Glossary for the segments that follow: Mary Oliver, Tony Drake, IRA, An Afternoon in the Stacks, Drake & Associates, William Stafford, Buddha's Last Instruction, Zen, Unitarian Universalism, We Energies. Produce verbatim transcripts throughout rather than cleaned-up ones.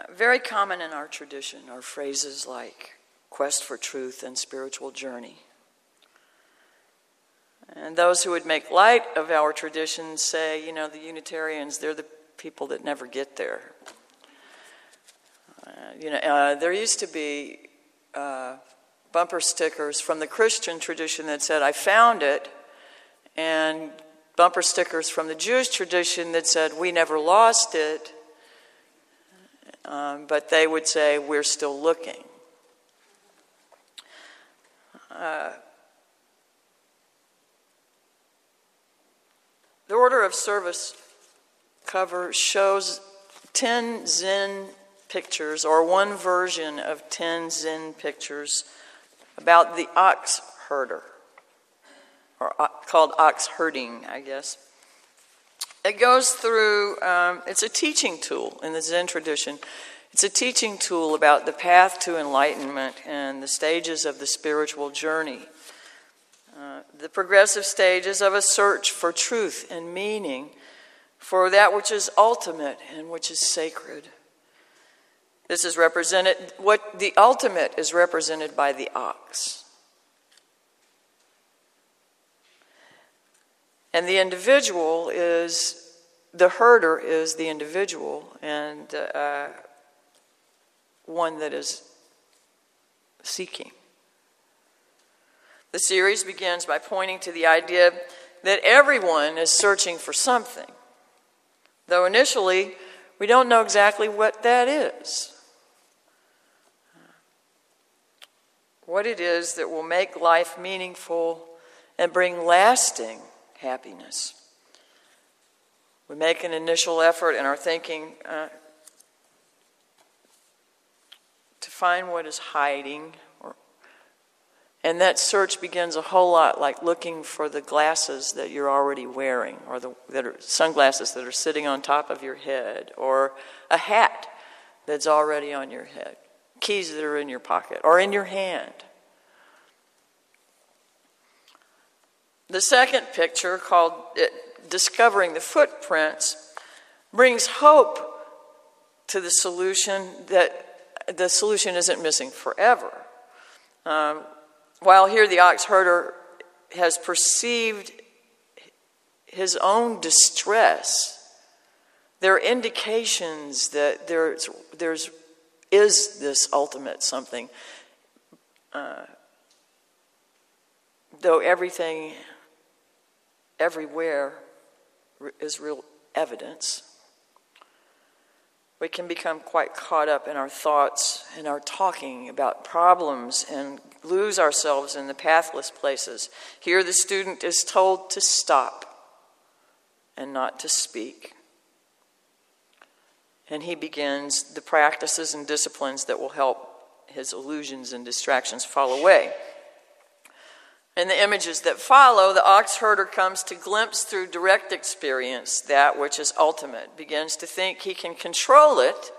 Uh, very common in our tradition are phrases like quest for truth and spiritual journey. And those who would make light of our tradition say, you know, the Unitarians, they're the people that never get there. Uh, you know, uh, there used to be uh, bumper stickers from the Christian tradition that said, I found it, and bumper stickers from the Jewish tradition that said, we never lost it, um, but they would say, we're still looking. Uh, The Order of Service cover shows ten Zen pictures, or one version of ten Zen pictures, about the ox herder, or called ox herding, I guess. It goes through, um, it's a teaching tool in the Zen tradition. It's a teaching tool about the path to enlightenment and the stages of the spiritual journey. Uh, the progressive stages of a search for truth and meaning, for that which is ultimate and which is sacred. This is represented, what the ultimate is represented by the ox. And the individual is, the herder is the individual, and uh, one that is seeking. The series begins by pointing to the idea that everyone is searching for something, though initially we don't know exactly what that is. What it is that will make life meaningful and bring lasting happiness. We make an initial effort in our thinking uh, to find what is hiding. And that search begins a whole lot like looking for the glasses that you're already wearing, or the that are sunglasses that are sitting on top of your head, or a hat that's already on your head, keys that are in your pocket or in your hand. The second picture, called Discovering the Footprints, brings hope to the solution that the solution isn't missing forever. Um, While here the ox herder has perceived his own distress, there are indications that there's, there's is this ultimate something, uh, though everything, everywhere is real evidence. We can become quite caught up in our thoughts and our talking about problems and lose ourselves in the pathless places. Here the student is told to stop and not to speak. And he begins the practices and disciplines that will help his illusions and distractions fall away. In the images that follow, the ox herder comes to glimpse through direct experience that which is ultimate, begins to think he can control it,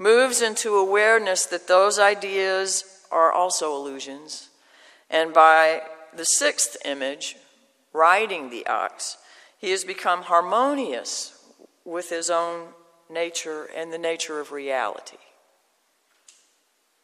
moves into awareness that those ideas are also illusions, and by the sixth image, riding the ox, he has become harmonious with his own nature and the nature of reality.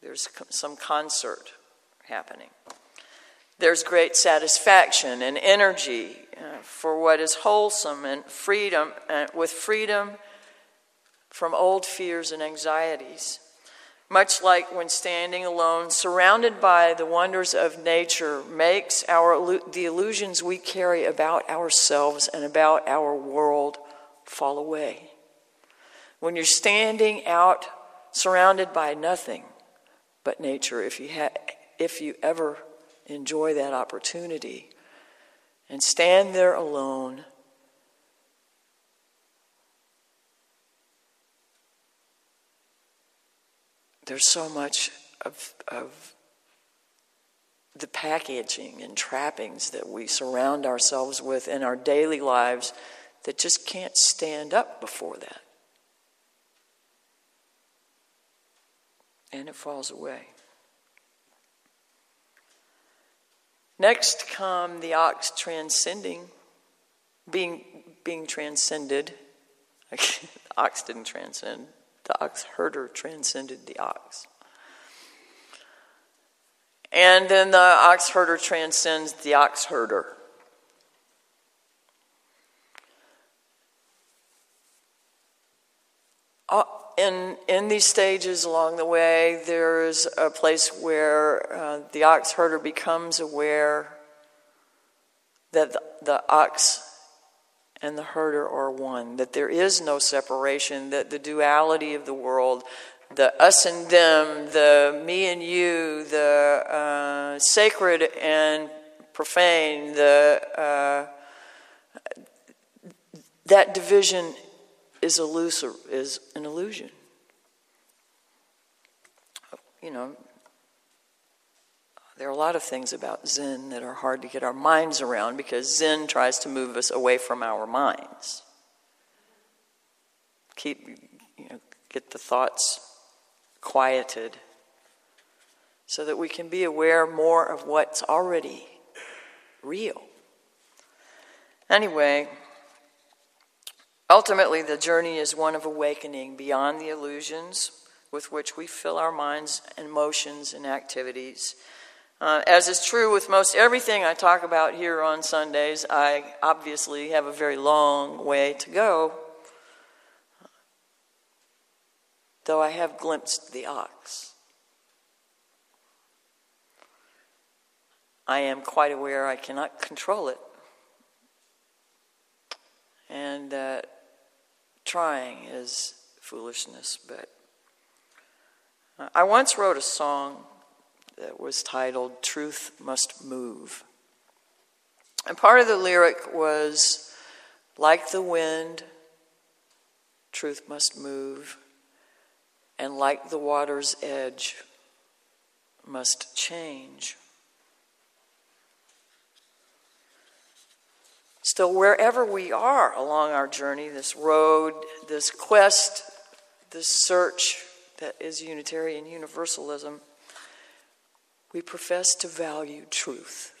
There's some concert happening. There's great satisfaction and energy uh, for what is wholesome and freedom, uh, with freedom from old fears and anxieties. Much like when standing alone, surrounded by the wonders of nature, makes our the illusions we carry about ourselves and about our world fall away. When you're standing out, surrounded by nothing but nature, if you ha- if you ever enjoy that opportunity and stand there alone, there's so much of, of the packaging and trappings that we surround ourselves with in our daily lives that just can't stand up before that. And it falls away. Next come the ox transcending, being being transcended. The ox didn't transcend, The ox herder transcended the ox. And then the ox herder transcends the ox herder. In, in these stages along the way, there's a place where uh, the ox herder becomes aware that the, the ox and the herder are one, that there is no separation, that the duality of the world, the us and them, the me and you, the uh, sacred and profane, the uh, that division is illusory, is an illusion. You know, there are a lot of things about Zen that are hard to get our minds around because Zen tries to move us away from our minds. Keep, you know, get the thoughts quieted so that we can be aware more of what's already real. Anyway, ultimately, the journey is one of awakening beyond the illusions with which we fill our minds and emotions and activities. Uh, as is true with most everything I talk about here on Sundays, I obviously have a very long way to go, though I have glimpsed the ox. I am quite aware I cannot control it, and that uh, trying is foolishness. But uh, I once wrote a song that was titled "Truth Must Move," and part of the lyric was, "Like the wind, truth must move, and like the water's edge, must change." Still, wherever we are along our journey, this road, this quest, this search that is Unitarian Universalism, we profess to value truth.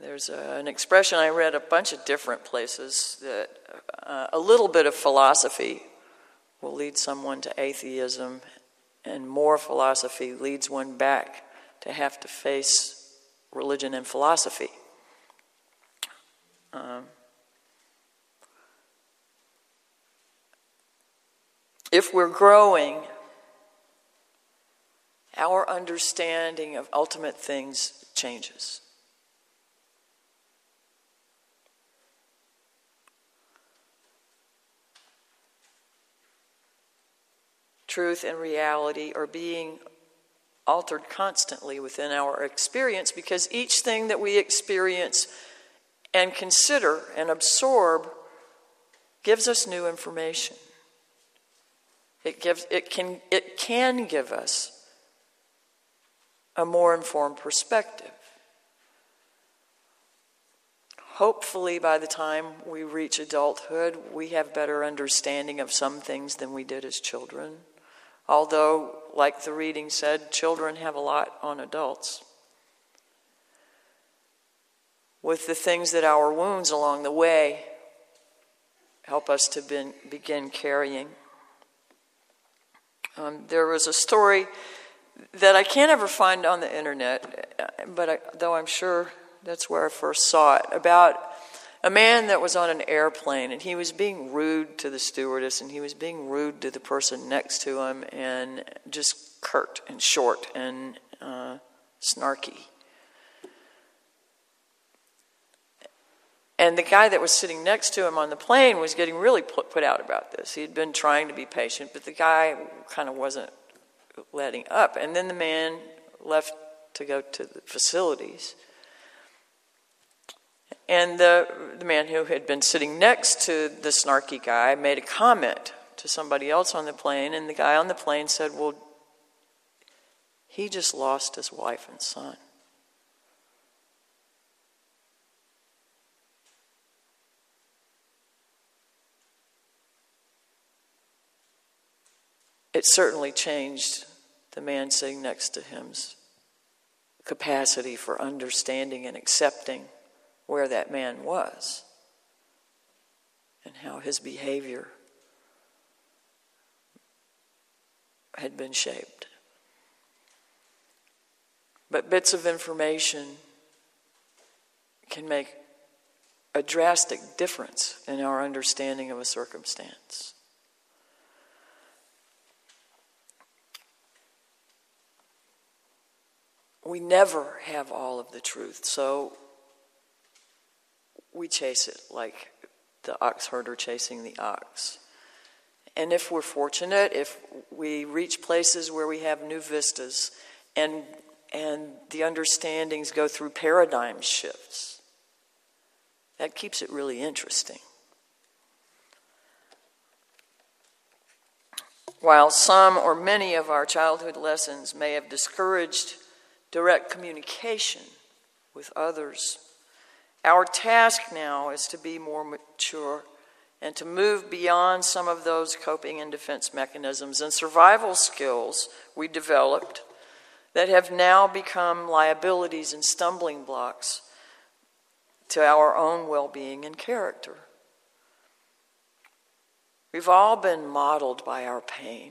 There's a, an expression I read a bunch of different places that uh, a little bit of philosophy will lead someone to atheism, and more philosophy leads one back to have to face religion and philosophy. Um, if we're growing, our understanding of ultimate things changes. Truth and reality are being altered constantly within our experience, because each thing that we experience and consider and absorb gives us new information. It gives, it can, it can give us a more informed perspective. Hopefully, by the time we reach adulthood, we have better understanding of some things than we did as children. Although, like the reading said, children have a lot on adults. With the things that our wounds along the way help us to ben, begin carrying. Um, there was a story that I can't ever find on the internet, but I, though I'm sure that's where I first saw it, about a man that was on an airplane, and he was being rude to the stewardess, and he was being rude to the person next to him, and just curt and short and uh, snarky. And the guy that was sitting next to him on the plane was getting really put out about this. He had been trying to be patient, but the guy kind of wasn't letting up. And then the man left to go to the facilities. And the, the man who had been sitting next to the snarky guy made a comment to somebody else on the plane, and the guy on the plane said, "Well, he just lost his wife and son." It certainly changed the man sitting next to him's capacity for understanding and accepting where that man was, how his behavior had been shaped. But bits of information can make a drastic difference in our understanding of a circumstance. We never have all of the truth, so we chase it like the ox herder chasing the ox. And if we're fortunate, if we reach places where we have new vistas and and the understandings go through paradigm shifts, that keeps it really interesting. While some or many of our childhood lessons may have discouraged direct communication with others, our task now is to be more mature and to move beyond some of those coping and defense mechanisms and survival skills we developed that have now become liabilities and stumbling blocks to our own well-being and character. We've all been modeled by our pain,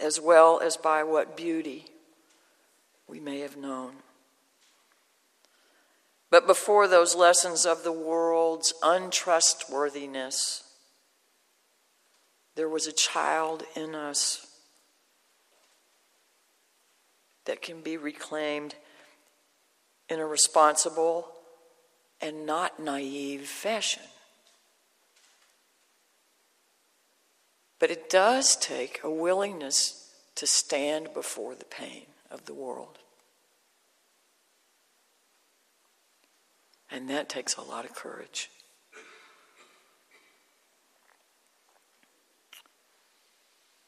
as well as by what beauty we may have known. But before those lessons of the world's untrustworthiness, there was a child in us that can be reclaimed in a responsible and not naive fashion. But it does take a willingness to stand before the pain of the world. And that takes a lot of courage.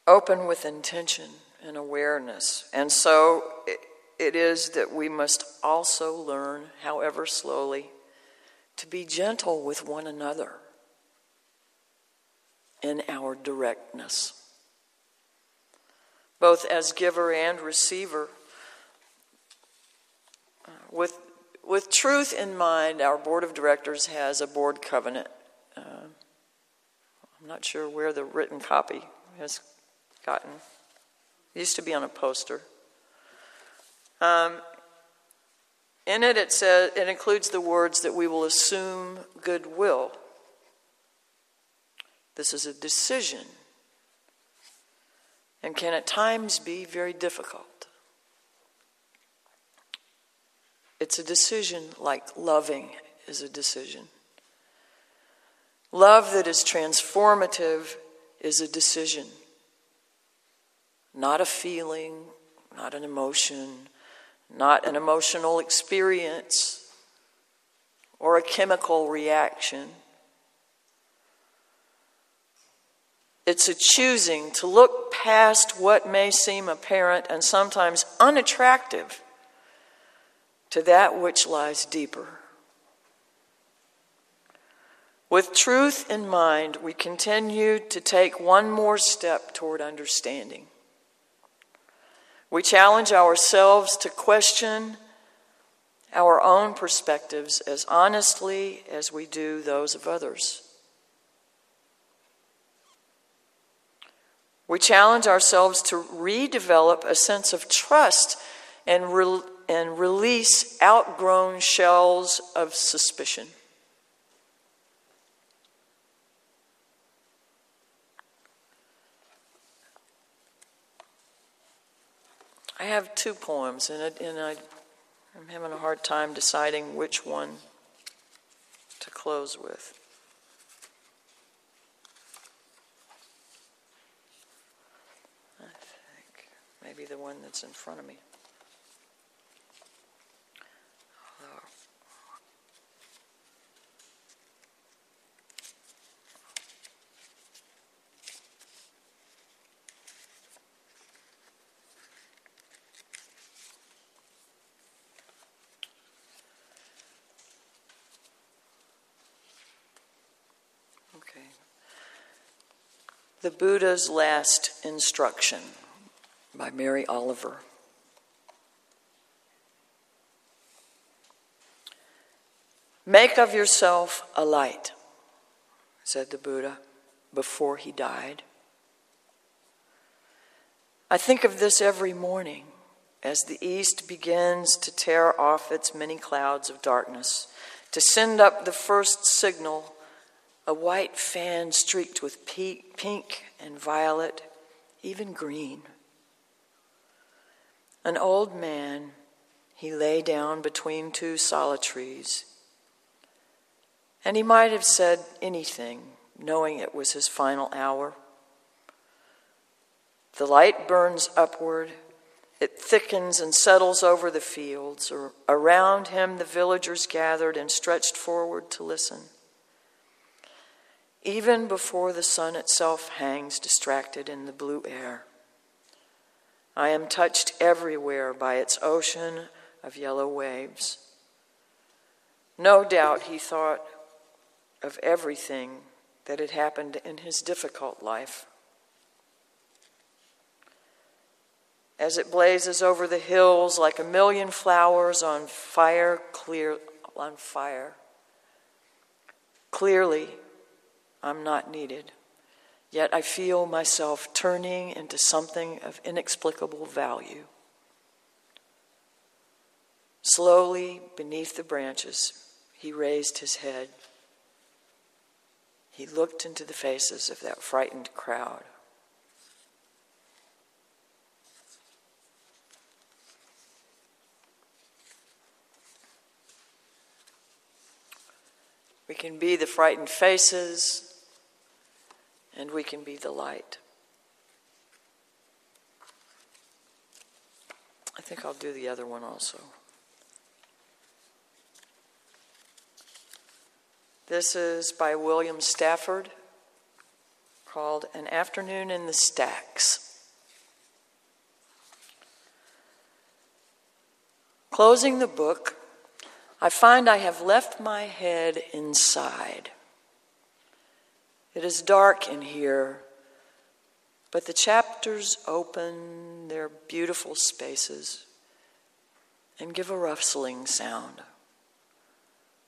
Open with intention and awareness. And so it, it is that we must also learn, however slowly, to be gentle with one another in our directness, both as giver and receiver. Uh, with With truth in mind, our board of directors has a board covenant. Uh, I'm not sure where the written copy has gotten. It used to be on a poster. Um, in it, it says it includes the words that we will assume goodwill. This is a decision, and can at times be very difficult. It's a decision like loving is a decision. Love that is transformative is a decision. Not a feeling, not an emotion, not an emotional experience or a chemical reaction. It's a choosing to look past what may seem apparent and sometimes unattractive to that which lies deeper. With truth in mind, we continue to take one more step toward understanding. We challenge ourselves to question our own perspectives as honestly as we do those of others. We challenge ourselves to redevelop a sense of trust and re- and release outgrown shells of suspicion. I have two poems, and, I, and I, I'm having a hard time deciding which one to close with. I think maybe the one that's in front of me. The Buddha's Last Instruction by Mary Oliver. Make of yourself a light, said the Buddha before he died. I think of this every morning as the east begins to tear off its many clouds of darkness, to send up the first signal, a white fan streaked with pink and violet, even green. An old man, he lay down between two solid trees, and he might have said anything, knowing it was his final hour. The light burns upward. It thickens and settles over the fields. Around him, the villagers gathered and stretched forward to listen. Even before the sun itself hangs distracted in the blue air, I am touched everywhere by its ocean of yellow waves. No doubt he thought of everything that had happened in his difficult life. As it blazes over the hills like a million flowers on fire, clear on fire. Clearly, I'm not needed, yet I feel myself turning into something of inexplicable value. Slowly, beneath the branches, he raised his head. He looked into the faces of that frightened crowd. We can be the frightened faces, and we can be the light. I think I'll do the other one also. This is by William Stafford, called An Afternoon in the Stacks. Closing the book, I find I have left my head inside. It is dark in here, but the chapters open their beautiful spaces and give a rustling sound.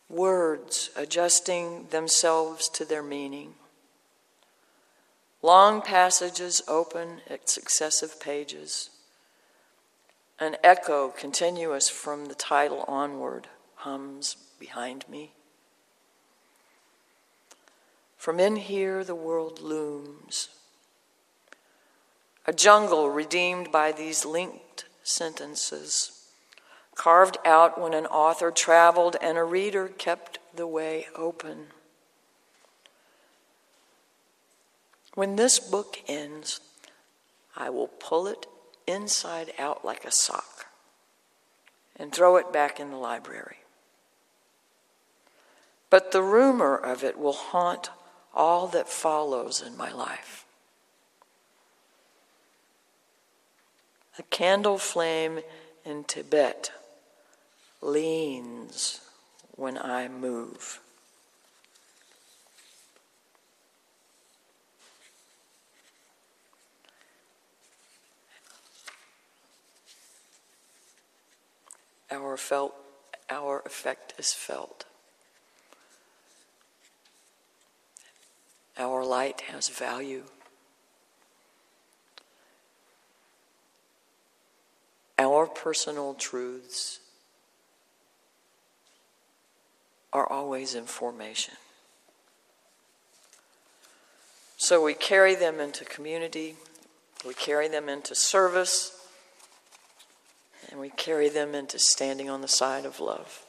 Words adjusting themselves to their meaning. Long passages open at successive pages. An echo continuous from the title onward hums behind me. From in here the world looms. A jungle redeemed by these linked sentences, carved out when an author traveled and a reader kept the way open. When this book ends, I will pull it inside out like a sock and throw it back in the library. But the rumor of it will haunt all that follows in my life. A candle flame in Tibet leans when I move. Our felt, our effect is felt. Our light has value. Our personal truths are always in formation. So we carry them into community, we carry them into service, and we carry them into standing on the side of love.